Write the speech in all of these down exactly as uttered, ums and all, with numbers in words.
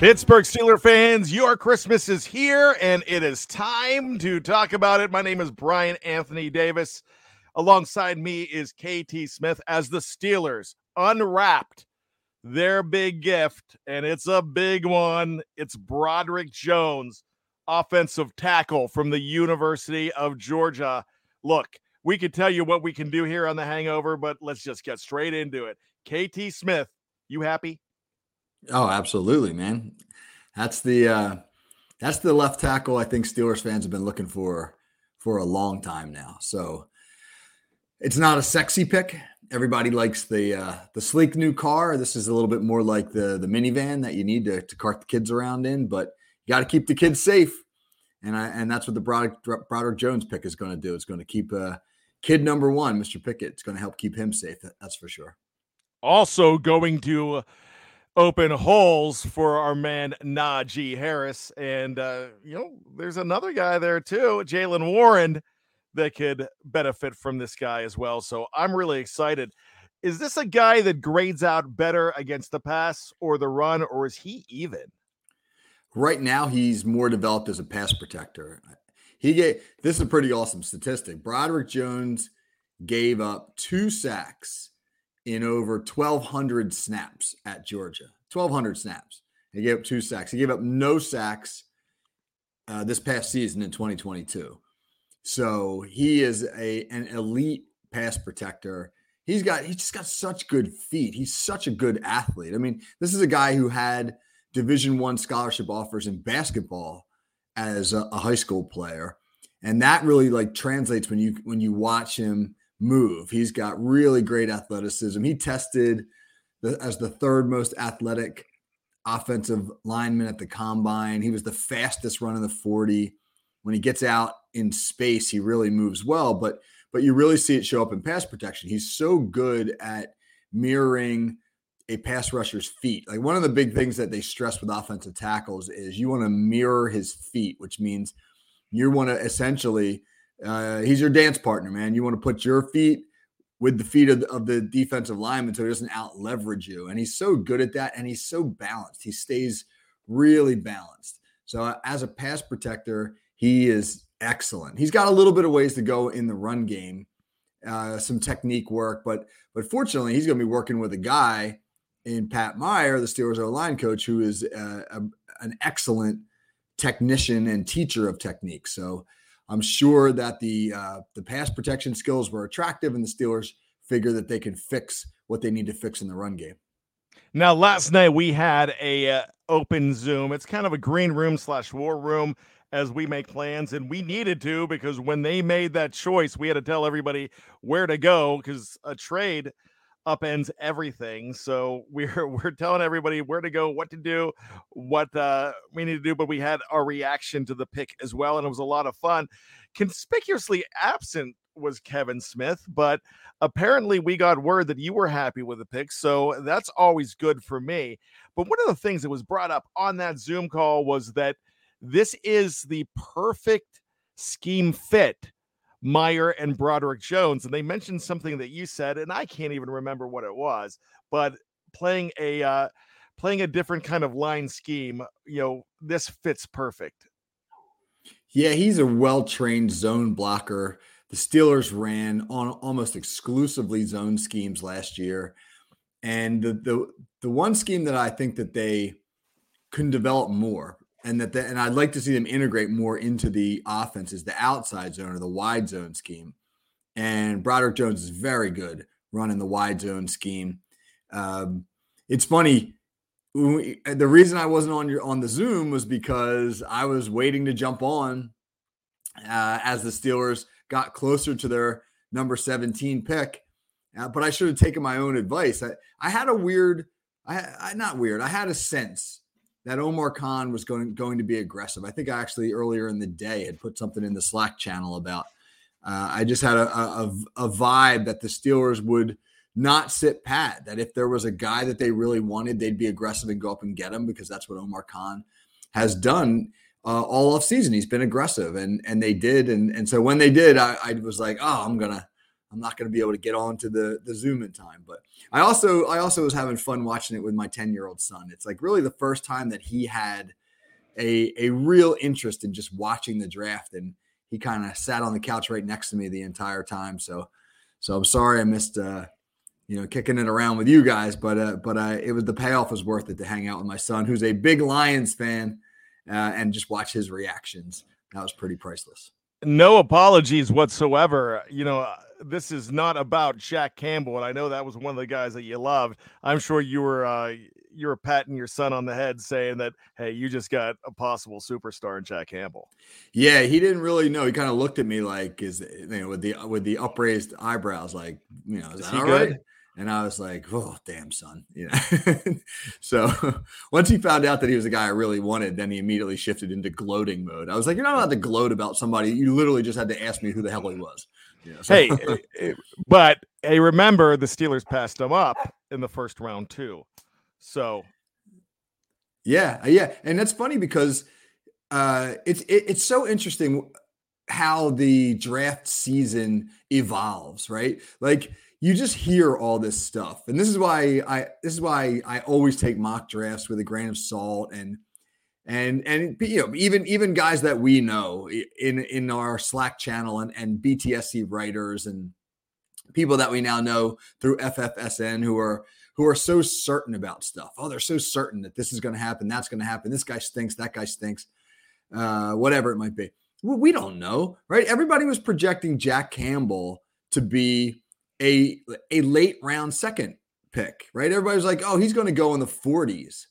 Pittsburgh Steelers fans, your Christmas is here, and it is time to talk about it. My name is Brian Anthony Davis. Alongside me is K T Smith as the Steelers unwrapped their big gift, and it's a big one. It's Broderick Jones, offensive tackle from the University of Georgia. Look, we could tell you what we can do here on The Hangover, but let's just get straight into it. K T Smith, you happy? Oh, absolutely, man. That's the uh, that's the left tackle I think Steelers fans have been looking for for a long time now. So it's not a sexy pick. Everybody likes the uh, the sleek new car. This is a little bit more like the the minivan that you need to, to cart the kids around in, but you got to keep the kids safe. And I, and that's what the Broderick, Broderick Jones pick is going to do. It's going to keep uh, kid number one, Mister Pickett. It's going to help keep him safe. That's for sure. Also going to... Uh... open holes for our man Najee Harris, and uh you know there's another guy there too, Jalen Warren, that could benefit from this guy as well. So I'm really excited. Is this a guy that grades out better against the pass or the run, or is he even? Right now he's more developed as a pass protector. He gave this is a pretty awesome statistic. Broderick Jones gave up two sacks in over twelve hundred snaps at Georgia. twelve hundred snaps. He gave up two sacks. He gave up no sacks uh, this past season in twenty twenty-two. So he is a an elite pass protector. He's got he's just got such good feet. He's such a good athlete. I mean, this is a guy who had Division I scholarship offers in basketball as a, a high school player, and that really like translates when you when you watch him move. He's got really great athleticism. He tested the, as the third most athletic offensive lineman at the combine. He was the fastest run in the forty. When he gets out in space, he really moves well, but, but you really see it show up in pass protection. He's so good at mirroring a pass rusher's feet. Like one of the big things that they stress with offensive tackles is you want to mirror his feet, which means you want to essentially Uh, he's your dance partner, man. You want to put your feet with the feet of the, of the defensive lineman so he doesn't out leverage you. And he's so good at that. And he's so balanced. He stays really balanced. So uh, as a pass protector, he is excellent. He's got a little bit of ways to go in the run game uh, some technique work. But but fortunately, he's going to be working with a guy in Pat Meyer, the Steelers O-line coach, who is uh, a, an excellent technician and teacher of technique. So I'm sure that the uh, the pass protection skills were attractive, and the Steelers figure that they can fix what they need to fix in the run game. Now, last night we had a uh, open Zoom. It's kind of a green room slash war room as we make plans, and we needed to, because when they made that choice, we had to tell everybody where to go, because a trade upends everything. So we're we're telling everybody where to go, what to do, what uh, we need to do, but we had our reaction to the pick as well, and it was a lot of fun. Conspicuously absent was Kevin Smith, but apparently we got word that you were happy with the pick, so that's always good for me. But one of the things that was brought up on that Zoom call was that this is the perfect scheme fit, Meyer and Broderick Jones, and they mentioned something that you said, and I can't even remember what it was, but playing a uh, playing a different kind of line scheme, you know, this fits perfect. Yeah, he's a well-trained zone blocker. The Steelers ran on almost exclusively zone schemes last year, and the the, the one scheme that I think that they can develop more, and that the, and I'd like to see them integrate more into the offense, is the outside zone or the wide zone scheme. And Broderick Jones is very good running the wide zone scheme. Um, it's funny. We, the reason I wasn't on your on the Zoom was because I was waiting to jump on uh, as the Steelers got closer to their number seventeen pick. Uh, but I should have taken my own advice. I, I had a weird, I, I not weird, I had a sense that Omar Khan was going, going to be aggressive. I think I actually earlier in the day had put something in the Slack channel about, uh, I just had a, a, a vibe that the Steelers would not sit pat, that if there was a guy that they really wanted, they'd be aggressive and go up and get him, because that's what Omar Khan has done Uh, all off season. He's been aggressive, and and they did, and and so when they did, I, I was like, oh, I'm gonna, I'm not gonna be able to get on to the the Zoom in time. But I also I also was having fun watching it with my ten year old son. It's like really the first time that he had a a real interest in just watching the draft, and he kind of sat on the couch right next to me the entire time. So so I'm sorry I missed uh, you know kicking it around with you guys, but uh, but uh, it was the payoff was worth it to hang out with my son, who's a big Lions fan. Uh, and just watch his reactions. That was pretty priceless. No apologies whatsoever. You know, uh, this is not about Jack Campbell, and I know that was one of the guys that you loved. I'm sure you were uh, you were patting your son on the head, saying that, hey, you just got a possible superstar in Jack Campbell. Yeah, he didn't really know. He kind of looked at me like, is you know, with the with the upraised eyebrows, like, you know, is, is that all good? Right? And I was like, oh, damn, son. You know? So once he found out that he was the guy I really wanted, then he immediately shifted into gloating mode. I was like, you're not allowed to gloat about somebody. You literally just had to ask me who the hell he was. You know, so. Hey, but hey, remember, the Steelers passed him up in the first round, too. So. Yeah, yeah. And that's funny because uh, it's it, it's so interesting how the draft season evolves, right? Like, you just hear all this stuff. And this is why I this is why I always take mock drafts with a grain of salt, and and and you know, even even guys that we know in in our Slack channel, and, and B T S C writers and people that we now know through F F S N who are who are so certain about stuff. Oh, they're so certain that this is going to happen, that's going to happen, this guy stinks, that guy stinks, uh, whatever it might be. We don't know, right? Everybody was projecting Jack Campbell to be a a late round second pick, right? Everybody's like, oh, he's going to go in the forties.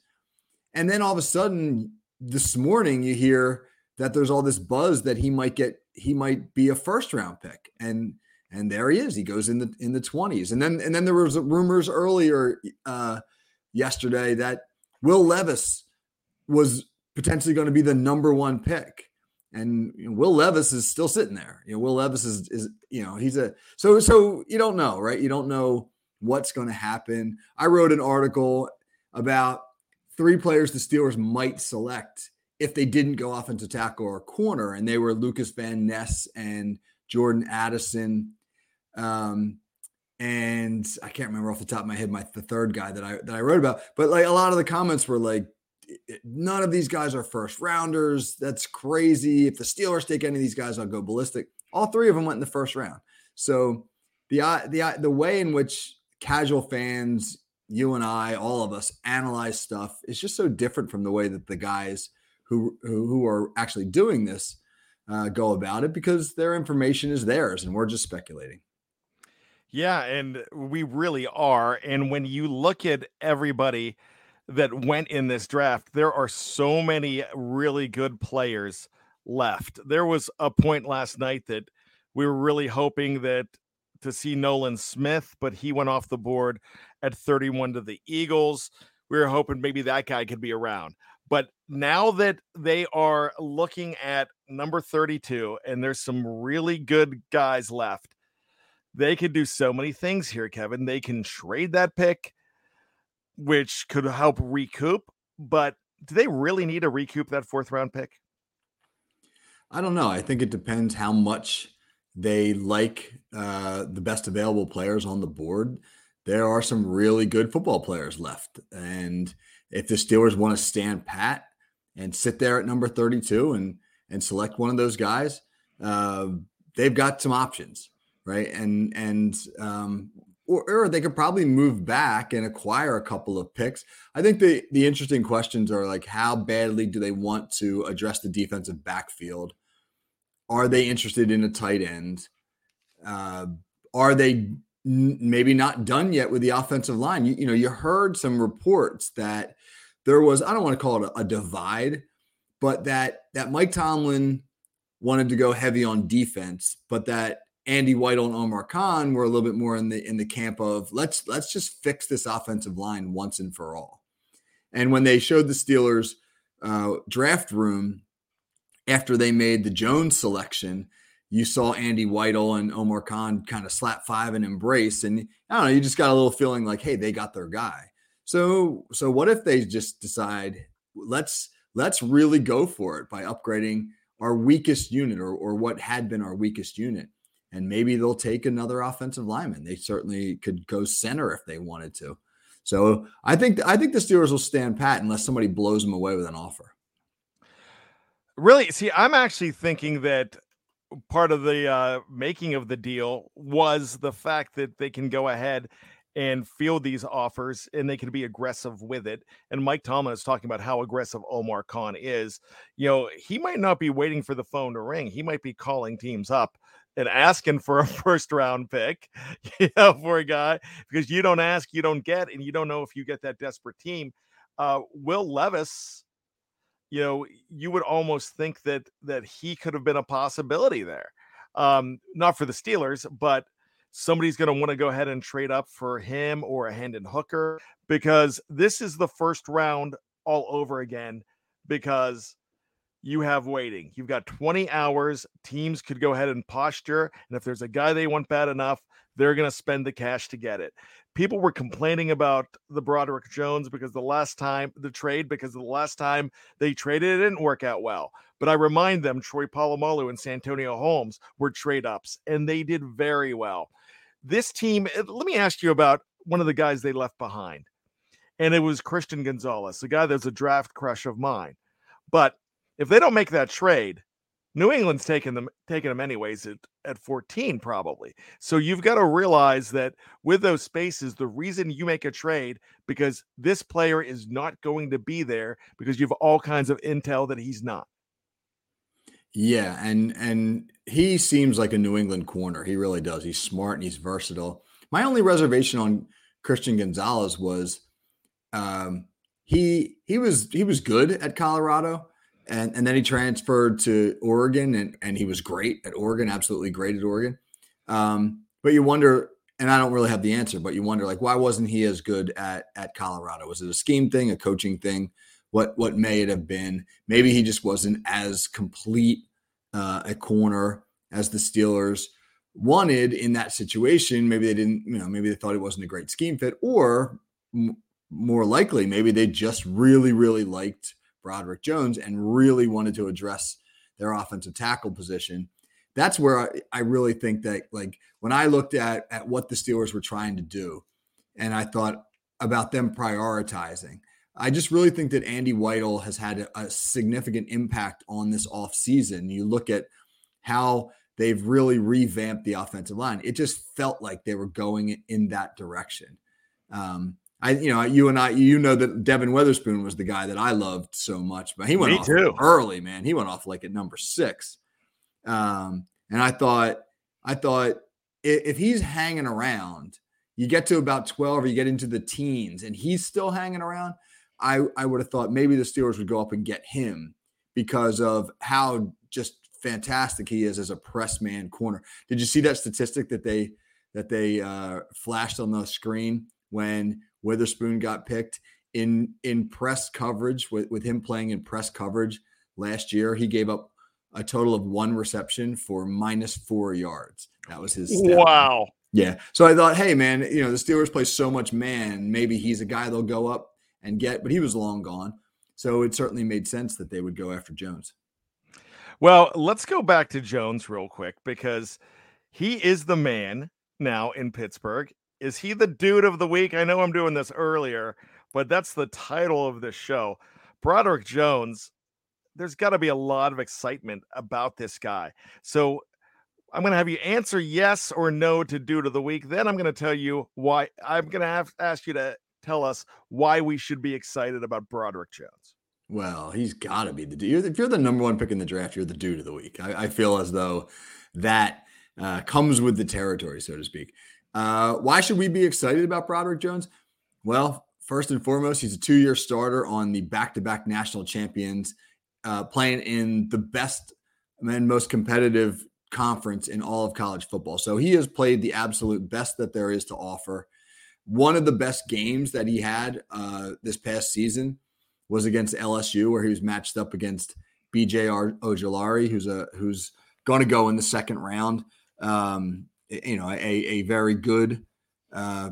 And then all of a sudden this morning you hear that there's all this buzz that he might get, he might be a first round pick. And, and there he is, he goes in the, in the twenties. And then, and then there was rumors earlier uh, yesterday that Will Levis was potentially going to be the number one pick. And Will Levis is still sitting there. You know, Will Levis is, is, you know, he's a, so, so you don't know, right? You don't know what's going to happen. I wrote an article about three players the Steelers might select if they didn't go offensive tackle or corner. And they were Lucas Van Ness and Jordan Addison. Um, and I can't remember off the top of my head, my, the third guy that I, that I wrote about, but like a lot of the comments were like, none of these guys are first rounders. That's crazy. If the Steelers take any of these guys, I'll go ballistic. All three of them went in the first round. So the the the way in which casual fans, you and I, all of us, analyze stuff is just so different from the way that the guys who who, who are actually doing this uh, go about it, because their information is theirs and we're just speculating. Yeah, and we really are. And when you look at everybody that went in this draft, there are so many really good players left. There was a point last night that we were really hoping that to see Nolan Smith, but he went off the board at thirty-one to the Eagles. We were hoping maybe that guy could be around. But now that they are looking at number thirty-two and there's some really good guys left, they could do so many things here, Kevin. They can trade that pick, which could help recoup, but do they really need to recoup that fourth round pick? I don't know. I think it depends how much they like uh, the best available players on the board. There are some really good football players left. And if the Steelers want to stand pat and sit there at number thirty-two and, and select one of those guys, uh, they've got some options, right? And, and, um, Or, or they could probably move back and acquire a couple of picks. I think the, the interesting questions are like, how badly do they want to address the defensive backfield? Are they interested in a tight end? Uh, are they n- maybe not done yet with the offensive line? You, you know, you heard some reports that there was, I don't want to call it a, a divide, but that, that Mike Tomlin wanted to go heavy on defense, but that Andy White and Omar Khan were a little bit more in the in the camp of let's let's just fix this offensive line once and for all. And when they showed the Steelers uh, draft room after they made the Jones selection, you saw Andy Whitehall and Omar Khan kind of slap five and embrace, and I don't know, you just got a little feeling like, hey, they got their guy. So so what if they just decide let's let's really go for it by upgrading our weakest unit, or or what had been our weakest unit. And maybe they'll take another offensive lineman. They certainly could go center if they wanted to. So I think I think the Steelers will stand pat unless somebody blows them away with an offer. Really? See, I'm actually thinking that part of the uh, making of the deal was the fact that they can go ahead and field these offers and they can be aggressive with it. And Mike Tomlin is talking about how aggressive Omar Khan is. You know, he might not be waiting for the phone to ring. He might be calling teams up and asking for a first round pick, you know, for a guy, because you don't ask, you don't get, and you don't know if you get that desperate team. Uh, Will Levis, you know, you would almost think that, that he could have been a possibility there. Um, not for the Steelers, but somebody's going to want to go ahead and trade up for him or a Hendon Hooker, because this is the first round all over again, because you have waiting. You've got twenty hours. Teams could go ahead and posture. And if there's a guy they want bad enough, they're going to spend the cash to get it. People were complaining about the Broderick Jones because the last time the trade, because the last time they traded, it didn't work out well. But I remind them, Troy Polamalu and Santonio Holmes were trade ups and they did very well. This team, let me ask you about one of the guys they left behind. And it was Christian Gonzalez, the guy that's a draft crush of mine. But if they don't make that trade, New England's taking them, taking them anyways at, at fourteen probably. So you've got to realize that with those spaces, the reason you make a trade, because this player is not going to be there because you have all kinds of intel that he's not. Yeah, and and he seems like a New England corner. He really does. He's smart and he's versatile. My only reservation on Christian Gonzalez was um, he he was he was good at Colorado. And and then he transferred to Oregon, and, and he was great at Oregon, absolutely great at Oregon. Um, but you wonder, and I don't really have the answer, but you wonder, like, why wasn't he as good at at Colorado? Was it a scheme thing, a coaching thing? What what may it have been? Maybe he just wasn't as complete uh, a corner as the Steelers wanted in that situation. Maybe they didn't, you know, maybe they thought it wasn't a great scheme fit, or m- more likely, maybe they just really, really liked Broderick Jones and really wanted to address their offensive tackle position. That's where I, I really think that, like, when I looked at at what the Steelers were trying to do and I thought about them prioritizing, I just really think that Andy Whitehall has had a, a significant impact on this offseason. You look at how they've really revamped the offensive line. It just felt like they were going in that direction. Um, I, you know, you and I, you know that Devin Witherspoon was the guy that I loved so much, but he went Me off too. early, man. He went off like at number six. Um, and I thought, I thought if he's hanging around, you get to about twelve or you get into the teens and he's still hanging around, I, I would have thought maybe the Steelers would go up and get him because of how just fantastic he is as a press man corner. Did you see that statistic that they, that they uh, flashed on the screen when Witherspoon got picked in, in press coverage with, with him playing in press coverage last year? He gave up a total of one reception for minus four yards. That was his stat. Wow. Yeah. So I thought, hey, man, you know, the Steelers play so much man. Maybe he's a guy they'll go up and get, but he was long gone. So it certainly made sense that they would go after Jones. Well, let's go back to Jones real quick because he is the man now in Pittsburgh. Is he the dude of the week? I know I'm doing this earlier, but that's the title of this show. Broderick Jones, there's got to be a lot of excitement about this guy. So I'm going to have you answer yes or no to dude of the week. Then I'm going to tell you why. I'm going to have to ask you to tell us why we should be excited about Broderick Jones. Well, he's got to be the dude. If you're the number one pick in the draft, you're the dude of the week. I, I feel as though that uh, comes with the territory, so to speak. Uh, why should we be excited about Broderick Jones? Well, first and foremost, he's a two-year starter on the back-to-back national champions, uh, playing in the best and most competitive conference in all of college football. So he has played the absolute best that there is to offer. One of the best games that he had uh, this past season was against L S U, where he was matched up against B J Ojolari, who's a who's going to go in the second round. Um, you know, a a very good uh,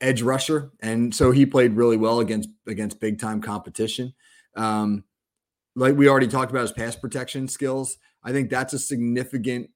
edge rusher, and so he played really well against against big time competition. Um, like we already talked about his pass protection skills. I think that's a significant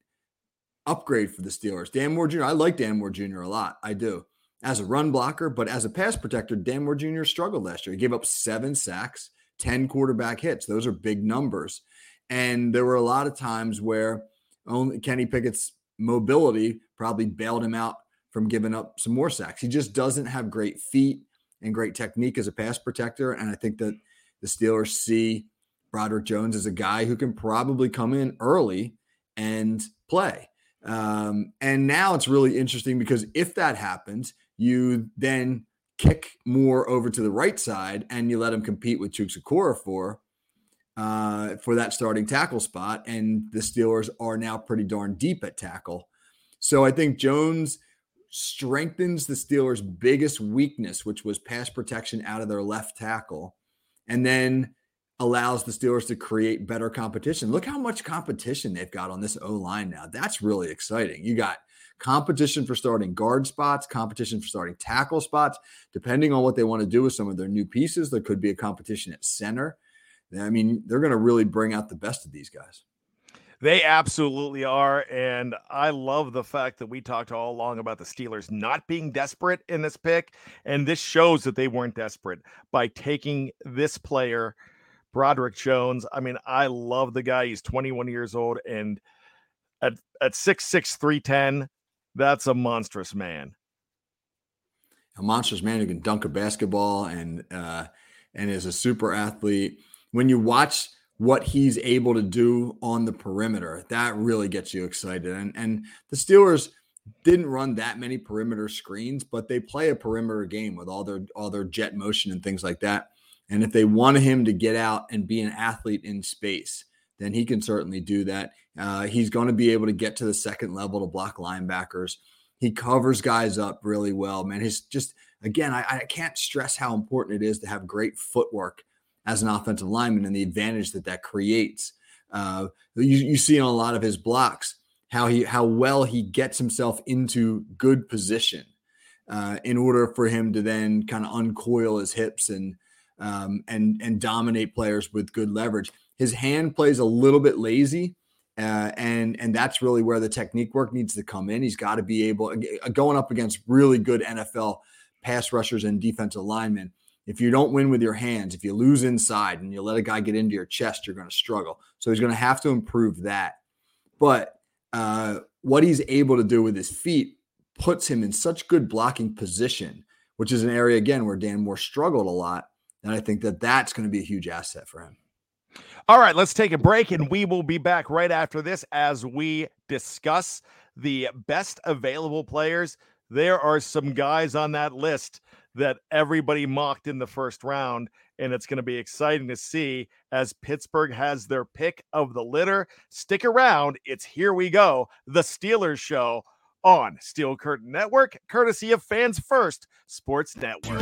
upgrade for the Steelers. Dan Moore Junior I like Dan Moore Junior a lot. I do. As a run blocker, but as a pass protector, Dan Moore Junior struggled last year. He gave up seven sacks, ten quarterback hits. Those are big numbers. And there were a lot of times where only Kenny Pickett's mobility probably bailed him out from giving up some more sacks. He just doesn't have great feet and great technique as a pass protector. And I think that the Steelers see Broderick Jones is a guy who can probably come in early and play. Um, and now it's really interesting because if that happens, you then kick more over to the right side and you let him compete with Chukwuokoro for, uh, for that starting tackle spot. And the Steelers are now pretty darn deep at tackle. So I think Jones strengthens the Steelers' biggest weakness, which was pass protection out of their left tackle. And then allows the Steelers to create better competition. Look how much competition they've got on this O-line now. That's really exciting. You got competition for starting guard spots, competition for starting tackle spots. Depending on what they want to do with some of their new pieces, there could be a competition at center. I mean, they're going to really bring out the best of these guys. They absolutely are, and I love the fact that we talked all along about the Steelers not being desperate in this pick, and this shows that they weren't desperate by taking this player – Broderick Jones. I mean, I love the guy. He's twenty-one years old, and at at six six, three ten, that's a monstrous man. A monstrous man who can dunk a basketball and uh, and is a super athlete. When you watch what he's able to do on the perimeter, that really gets you excited. And and the Steelers didn't run that many perimeter screens, but they play a perimeter game with all their all their jet motion and things like that. And if they want him to get out and be an athlete in space, then he can certainly do that. Uh, he's going to be able to get to the second level to block linebackers. He covers guys up really well, man. He's just, again, I, I can't stress how important it is to have great footwork as an offensive lineman and the advantage that that creates. Uh, you, you see on a lot of his blocks how he how well he gets himself into good position uh, in order for him to then kind of uncoil his hips and Um, and and dominate players with good leverage. His hand plays a little bit lazy, uh, and and that's really where the technique work needs to come in. He's got to be able going up against really good N F L pass rushers and defensive linemen. If you don't win with your hands, if you lose inside and you let a guy get into your chest, you're going to struggle. So he's going to have to improve that. But uh, what he's able to do with his feet puts him in such good blocking position, which is an area, again, where Dan Moore struggled a lot. And I think that that's going to be a huge asset for him. All right, let's take a break, and we will be back right after this as we discuss the best available players. There are some guys on that list that everybody mocked in the first round, and it's going to be exciting to see as Pittsburgh has their pick of the litter. Stick around. It's Here We Go, the Steelers Show on Steel Curtain Network, courtesy of Fans First Sports Network.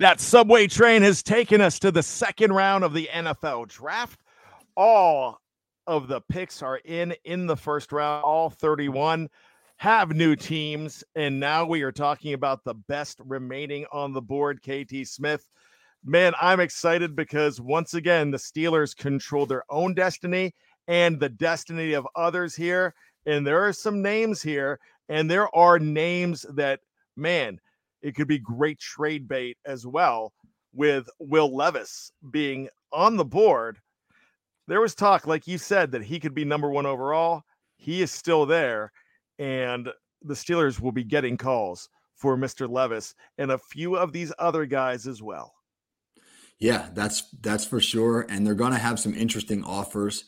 That subway train has taken us to the second round of the N F L draft. All of the picks are in in the first round. All thirty-one have new teams, and now we are talking about the best remaining on the board. K T Smith, man, I'm excited because once again the Steelers control their own destiny and the destiny of others here. And there are some names here, and there are names that, man, it could be great trade bait as well, with Will Levis being on the board. There was talk, like you said, that he could be number one overall. He is still there, and the Steelers will be getting calls for Mister Levis and a few of these other guys as well. Yeah, that's that's for sure, and they're going to have some interesting offers.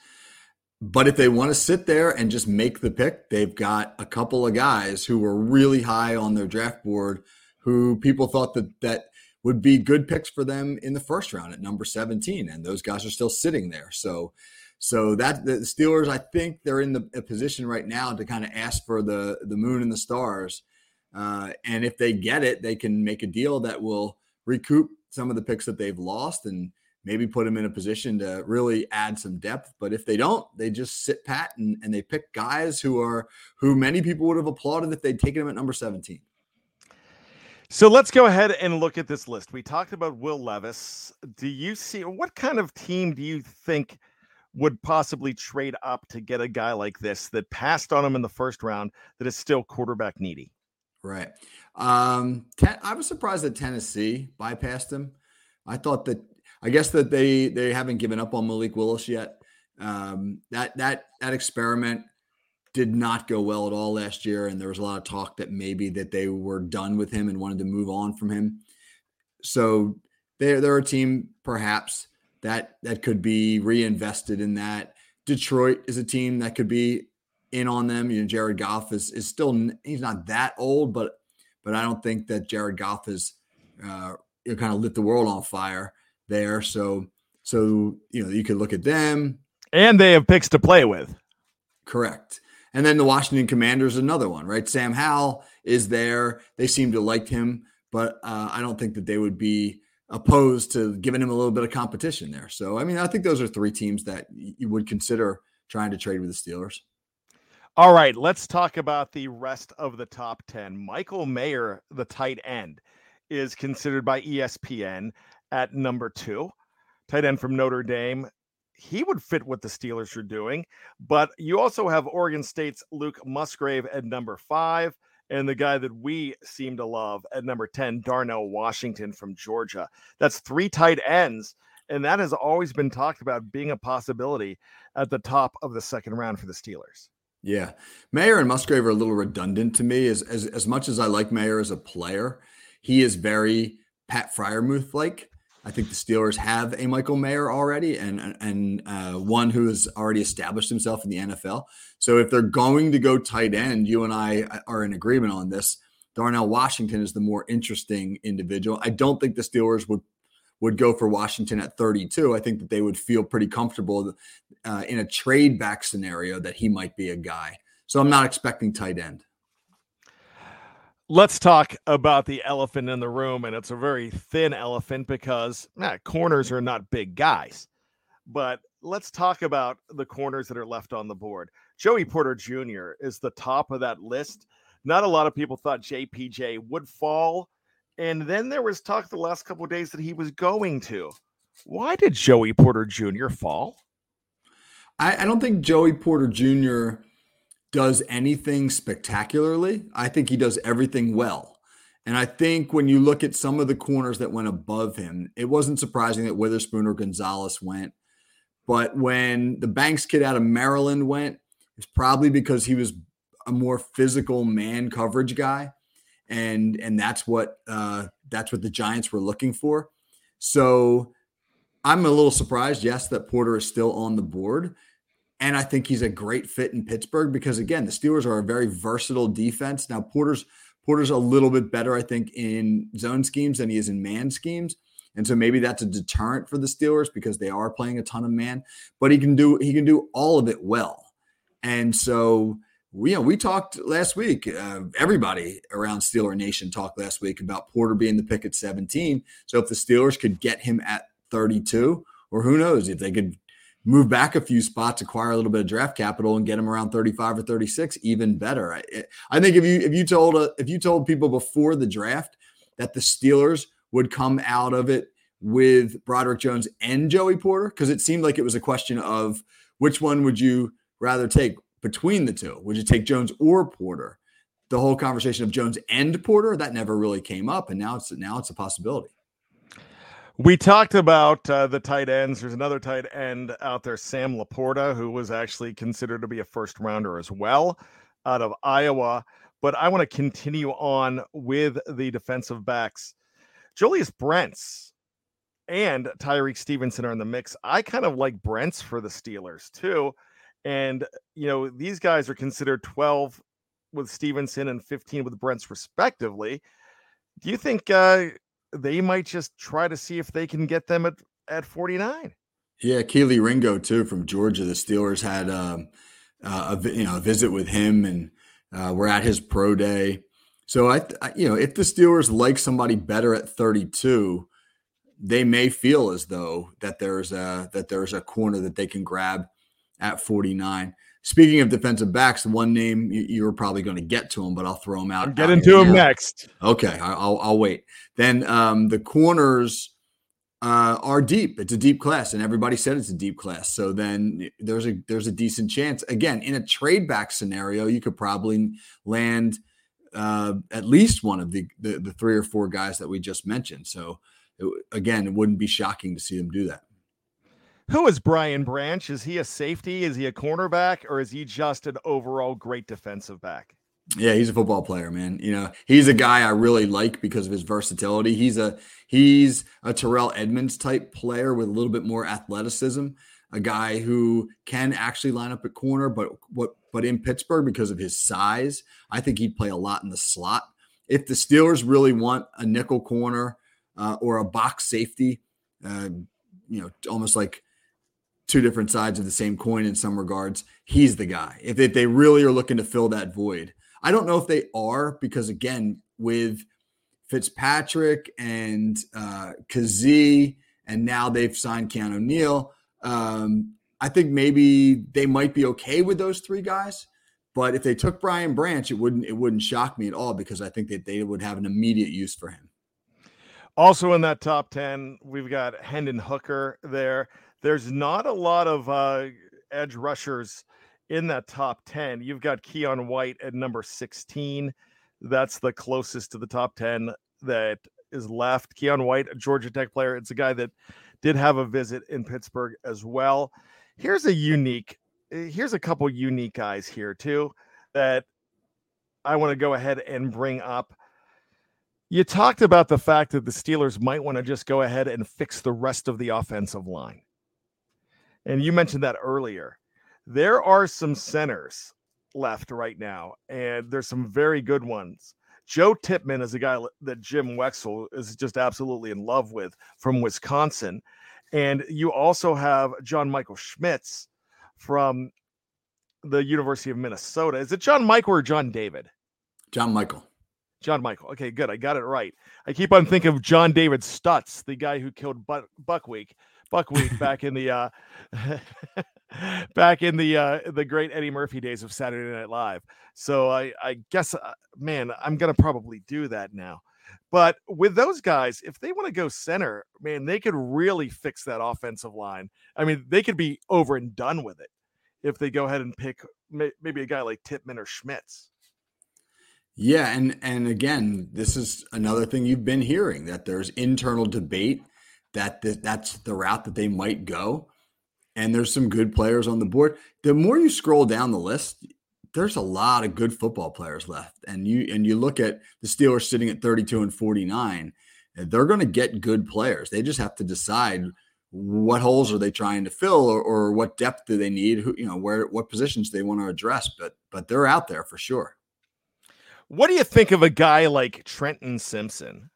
But if they want to sit there and just make the pick, they've got a couple of guys who were really high on their draft board who people thought that that would be good picks for them in the first round at number seventeen. And those guys are still sitting there. So so that the Steelers, I think they're in the a position right now to kind of ask for the, the moon and the stars. Uh, and if they get it, they can make a deal that will recoup some of the picks that they've lost and maybe put them in a position to really add some depth. But if they don't, they just sit pat and, and they pick guys who are who many people would have applauded if they'd taken them at number seventeen. So let's go ahead and look at this list. We talked about Will Levis. Do you see what kind of team do you think would possibly trade up to get a guy like this that passed on him in the first round that is still quarterback needy? Right. Um, I was surprised that Tennessee bypassed him. I thought that I guess that they they haven't given up on Malik Willis yet. Um, that that that experiment did not go well at all last year, and there was a lot of talk that maybe that they were done with him and wanted to move on from him. So they're, they're a team perhaps that that could be reinvested in that. Detroit is a team that could be in on them. You know, Jared Goff is is still he's not that old, but but I don't think that Jared Goff has uh, you know, kind of lit the world on fire there. So so you know you could look at them, and they have picks to play with. Correct. And then the Washington Commanders, another one, right? Sam Howell is there. They seem to like him, but uh, I don't think that they would be opposed to giving him a little bit of competition there. So, I mean, I think those are three teams that you would consider trying to trade with the Steelers. All right, let's talk about the rest of the top ten. Michael Mayer, the tight end, is considered by E S P N at number two. Tight end from Notre Dame. He would fit what the Steelers are doing, but you also have Oregon State's Luke Musgrave at number five, and the guy that we seem to love at number ten, Darnell Washington from Georgia. That's three tight ends, and that has always been talked about being a possibility at the top of the second round for the Steelers. Yeah. Mayer and Musgrave are a little redundant to me. As, as, as much as I like Mayer as a player, he is very Pat Freiermuth-like. I think the Steelers have a Michael Mayer already, and and uh, one who has already established himself in the N F L. So if they're going to go tight end, you and I are in agreement on this. Darnell Washington is the more interesting individual. I don't think the Steelers would would go for Washington at thirty-two. I think that they would feel pretty comfortable uh, in a trade back scenario that he might be a guy. So I'm not expecting tight end. Let's talk about the elephant in the room, and it's a very thin elephant because nah, corners are not big guys. But let's talk about the corners that are left on the board. Joey Porter Junior is the top of that list. Not a lot of people thought J P J would fall, and then there was talk the last couple of days that he was going to. Why did Joey Porter Junior fall? I, I don't think Joey Porter Junior does anything spectacularly. I think he does everything well. And I think when you look at some of the corners that went above him, it wasn't surprising that Witherspoon or Gonzalez went. But when the Banks kid out of Maryland went, it's probably because he was a more physical man coverage guy. And, and that's what uh, that's what the Giants were looking for. So I'm a little surprised, yes, that Porter is still on the board. And I think he's a great fit in Pittsburgh because, again, the Steelers are a very versatile defense. Now, Porter's Porter's a little bit better, I think, in zone schemes than he is in man schemes. And so maybe that's a deterrent for the Steelers because they are playing a ton of man. But he can do he can do all of it well. And so, we, you know, we talked last week. Uh, everybody around Steeler Nation talked last week about Porter being the pick at seventeen. So if the Steelers could get him at thirty-two, or who knows, if they could – move back a few spots, acquire a little bit of draft capital, and get them around thirty-five or thirty-six, even better. I, I think if you if you told uh, if you told people before the draft that the Steelers would come out of it with Broderick Jones and Joey Porter, because it seemed like it was a question of which one would you rather take between the two? Would you take Jones or Porter? The whole conversation of Jones and Porter, that never really came up, and now it's now it's a possibility. We talked about uh, the tight ends. There's another tight end out there, Sam Laporta, who was actually considered to be a first rounder as well out of Iowa. But I want to continue on with the defensive backs. Julius Brents and Tyreek Stevenson are in the mix. I kind of like Brents for the Steelers too. And, you know, these guys are considered twelve with Stevenson and fifteen with Brents respectively. Do you think uh, – they might just try to see if they can get them at, at forty-nine. Yeah, Kelee Ringo, too, from Georgia. The Steelers had um, uh, a you know a visit with him, and uh, we're at his pro day. So, I, I you know, if the Steelers like somebody better at thirty-two, they may feel as though that there's a, that there's a corner that they can grab at forty-nine. Speaking of defensive backs, one name you, you were probably going to get to him, but I'll throw him out. I'll get into him next. Okay, I'll I'll wait. Then um, the corners uh, are deep. It's a deep class, and everybody said it's a deep class. So then there's a there's a decent chance. Again, in a trade back scenario, you could probably land uh, at least one of the, the the three or four guys that we just mentioned. So it, again, it wouldn't be shocking to see them do that. Who is Brian Branch? Is he a safety? Is he a cornerback? Or is he just an overall great defensive back? Yeah, he's a football player, man. You know, he's a guy I really like because of his versatility. He's a he's a Terrell Edmonds type player with a little bit more athleticism, a guy who can actually line up at corner, but what but in Pittsburgh, because of his size, I think he'd play a lot in the slot. If the Steelers really want a nickel corner uh, or a box safety, uh, you know, almost like two different sides of the same coin in some regards, he's the guy. If, if they really are looking to fill that void. I don't know if they are because, again, with Fitzpatrick and uh, Kazee, and now they've signed Keanu Neal, um, I think maybe they might be okay with those three guys. But if they took Brian Branch, it wouldn't it wouldn't shock me at all because I think that they would have an immediate use for him. Also in that top ten, we've got Hendon Hooker there. There's not a lot of uh, edge rushers in that top ten. You've got Keon White at number sixteen. That's the closest to the top ten that is left. Keon White, a Georgia Tech player. It's a guy that did have a visit in Pittsburgh as well. Here's a unique, here's a couple unique guys here too that I want to go ahead and bring up. You talked about the fact that the Steelers might want to just go ahead and fix the rest of the offensive line. And you mentioned that earlier. There are some centers left right now, and there's some very good ones. Joe Tippmann is a guy that Jim Wexel is just absolutely in love with from Wisconsin. And you also have John Michael Schmitz from the University of Minnesota. Is it John Michael or John David? John Michael. John Michael. Okay, good. I got it right. I keep on thinking of John David Stutz, the guy who killed Buck- Buckwheat, Buckwheat back in the... Uh, Back in the uh, the great Eddie Murphy days of Saturday Night Live. So I, I guess, uh, man, I'm going to probably do that now. But with those guys, if they want to go center, man, they could really fix that offensive line. I mean, they could be over and done with it if they go ahead and pick may- maybe a guy like Tippmann or Schmitz. Yeah, and and again, this is another thing you've been hearing, that there's internal debate that th- that's the route that they might go. And there's some good players on the board. The more you scroll down the list, there's a lot of good football players left. And you and you look at the Steelers sitting at thirty-two and forty-nine, and they're going to get good players. They just have to decide what holes are they trying to fill, or, or what depth do they need, who, you know, where, what positions they want to address. But but they're out there for sure. What do you think of a guy like Trenton Simpson?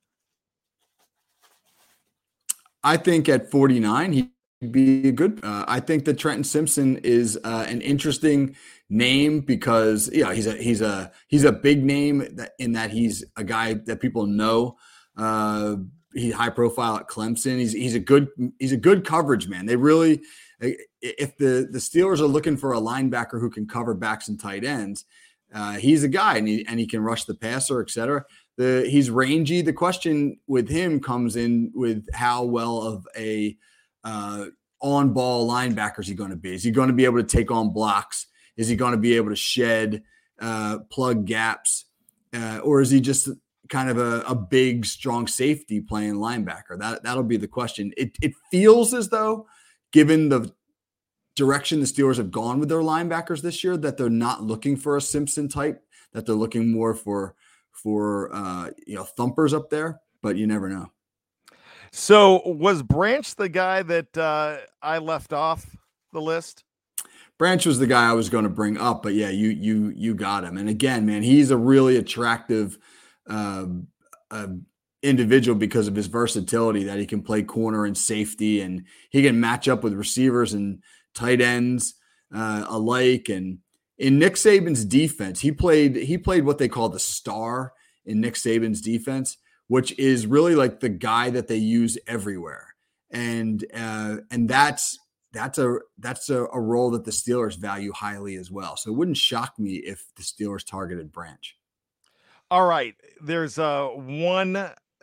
I think at forty-nine, he be a good uh, I think that Trenton Simpson is uh, an interesting name because yeah, you know, he's a he's a he's a big name that, in that he's a guy that people know. Uh, he's high profile at Clemson. He's he's a good he's a good coverage man. They really, if the the Steelers are looking for a linebacker who can cover backs and tight ends, uh, he's a guy, and he and he can rush the passer, et cetera. The he's rangy. The question with him comes in with how well of a Uh, on-ball linebacker is he going to be? Is he going to be able to take on blocks? Is he going to be able to shed, uh, plug gaps? Uh, or is he just kind of a, a big, strong safety playing linebacker? That, that'll be the question. It, it feels as though, given the direction the Steelers have gone with their linebackers this year, that they're not looking for a Simpson type, that they're looking more for, for uh, you know, thumpers up there, but you never know. So was Branch the guy that uh, I left off the list? Branch was the guy I was going to bring up, but yeah, you you you got him. And again, man, he's a really attractive uh, uh, individual because of his versatility, that he can play corner and safety, and he can match up with receivers and tight ends uh, alike. And in Nick Saban's defense, he played he played what they call the star in Nick Saban's defense, which is really like the guy that they use everywhere. And uh, and that's that's a that's a, a role that the Steelers value highly as well. So it wouldn't shock me if the Steelers targeted Branch. All right. There's uh one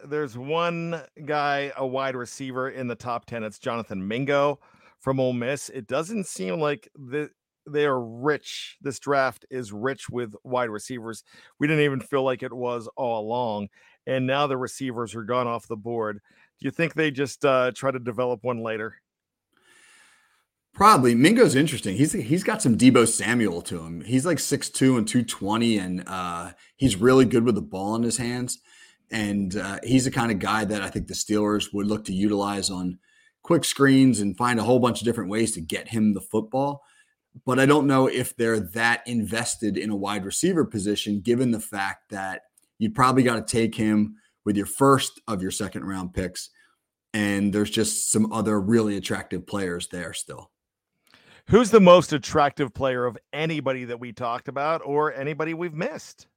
there's one guy, a wide receiver in the top ten. It's Jonathan Mingo from Ole Miss. It doesn't seem like the they are rich. This draft is rich with wide receivers. We didn't even feel like it was all along. And now the receivers are gone off the board. Do you think they just uh, try to develop one later? Probably. Mingo's interesting. He's he's got some Debo Samuel to him. He's like six two and two twenty, and uh, he's really good with the ball in his hands. And uh, he's the kind of guy that I think the Steelers would look to utilize on quick screens and find a whole bunch of different ways to get him the football. But I don't know if they're that invested in a wide receiver position, given the fact that you probably got to take him with your first of your second round picks. And there's just some other really attractive players there still. Who's the most attractive player of anybody that we talked about or anybody we've missed?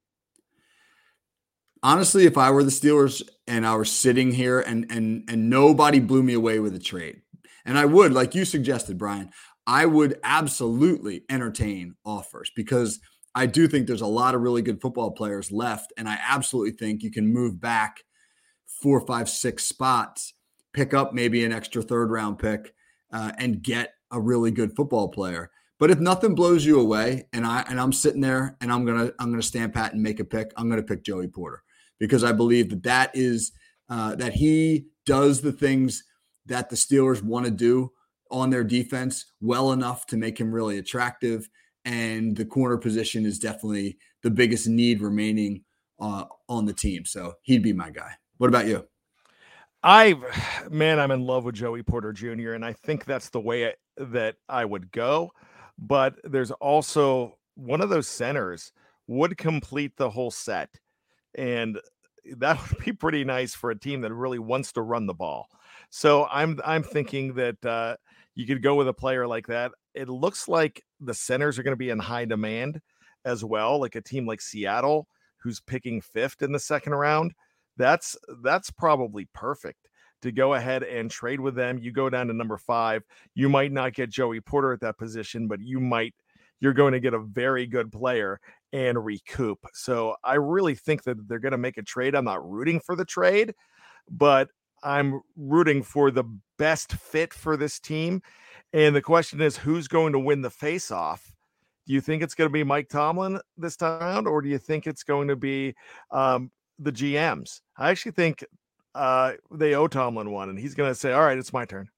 Honestly, if I were the Steelers and I were sitting here and and and nobody blew me away with a trade, and I would, like you suggested, Brian, I would absolutely entertain offers, because I do think there's a lot of really good football players left, and I absolutely think you can move back four, five, six spots, pick up maybe an extra third-round pick, uh, and get a really good football player. But if nothing blows you away, and I and I'm sitting there and I'm gonna I'm gonna stand pat and make a pick, I'm gonna pick Joey Porter. Because I believe that that is uh, that he does the things that the Steelers want to do on their defense well enough to make him really attractive. And the corner position is definitely the biggest need remaining uh, on the team. So he'd be my guy. What about you? I, man, I'm in love with Joey Porter Junior And I think that's the way I, that I would go. But there's also one of those centers would complete the whole set. And that would be pretty nice for a team that really wants to run the ball. So I'm I'm thinking that uh, you could go with a player like that. It looks like the centers are going to be in high demand as well, like a team like Seattle, who's picking fifth in the second round. That's that's probably perfect to go ahead and trade with them. You go down to number five. You might not get Joey Porter at that position, but you might. You're going to get a very good player and recoup. So I really think that they're going to make a trade. I'm not rooting for the trade, but I'm rooting for the best fit for this team. And the question is, who's going to win the face-off? Do you think it's going to be Mike Tomlin this time around, or do you think it's going to be um, the G Ms? I actually think uh, they owe Tomlin one, and he's going to say, all right, it's my turn.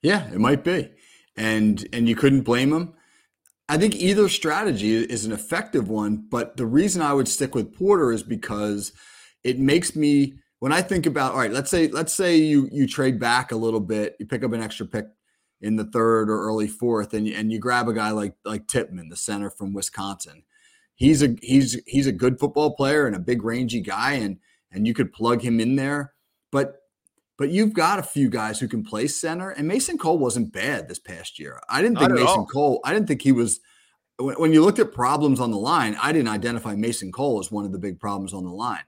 Yeah, it might be. And, and you couldn't blame him. I think either strategy is an effective one, but the reason I would stick with Porter is because it makes me, when I think about, all right, let's say let's say you you trade back a little bit, you pick up an extra pick in the third or early fourth, and you, and you grab a guy like like Tippmann, the center from Wisconsin. He's a he's he's a good football player and a big rangy guy, and and you could plug him in there, but. But you've got a few guys who can play center, and Mason Cole wasn't bad this past year. I didn't think Mason Cole, I didn't think he was, when, when you looked at problems on the line, I didn't identify Mason Cole as one of the big problems on the line.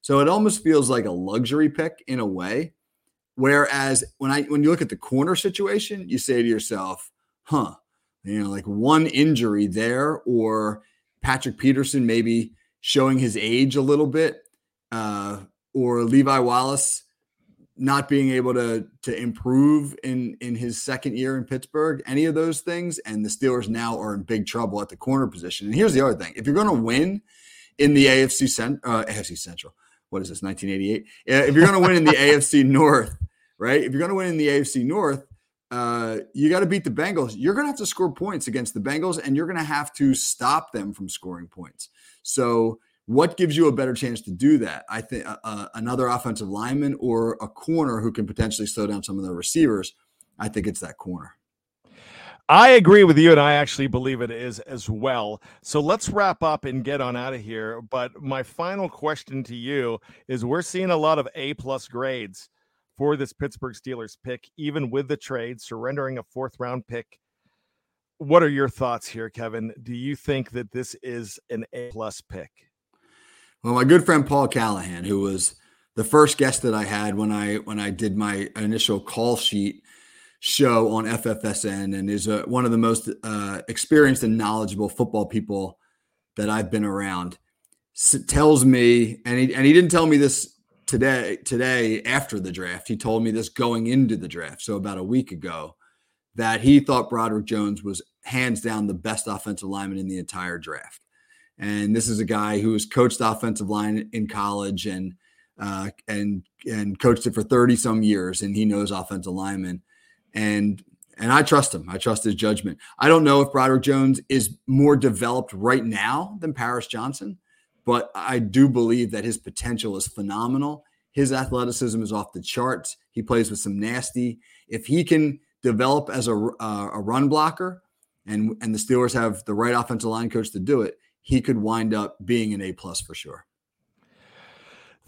So it almost feels like a luxury pick in a way. Whereas when I, when you look at the corner situation, you say to yourself, huh, you know, like one injury there or Patrick Peterson, maybe showing his age a little bit, uh, or Levi Wallace not being able to to improve in, in his second year in Pittsburgh, any of those things, and the Steelers now are in big trouble at the corner position. And here's the other thing. If you're going to win in the A F C, Cent- uh, A F C Central, what is this, nineteen eighty-eight? If you're going to win in the A F C North, right, if you're going to win in the A F C North, uh, you got to beat the Bengals. You're going to have to score points against the Bengals, and you're going to have to stop them from scoring points. So what gives you a better chance to do that? I think uh, another offensive lineman or a corner who can potentially slow down some of the receivers. I think it's that corner. I agree with you, and I actually believe it is as well. So let's wrap up and get on out of here. But my final question to you is, we're seeing a lot of A-plus grades for this Pittsburgh Steelers pick, even with the trade, surrendering a fourth-round pick. What are your thoughts here, Kevin? Do you think that this is an A-plus pick? Well, my good friend Paul Callahan, who was the first guest that I had when I when I did my initial call sheet show on F F S N, and is a, one of the most uh, experienced and knowledgeable football people that I've been around, tells me, and he and he didn't tell me this today. Today after the draft, he told me this going into the draft, so about a week ago, that he thought Broderick Jones was hands down the best offensive lineman in the entire draft. And this is a guy who has coached offensive line in college and uh, and and coached it for thirty some years, and he knows offensive linemen. And And I trust him. I trust his judgment. I don't know if Broderick Jones is more developed right now than Paris Johnson, but I do believe that his potential is phenomenal. His athleticism is off the charts. He plays with some nasty. If he can develop as a, uh, a run blocker, and and the Steelers have the right offensive line coach to do it, he could wind up being an A-plus for sure.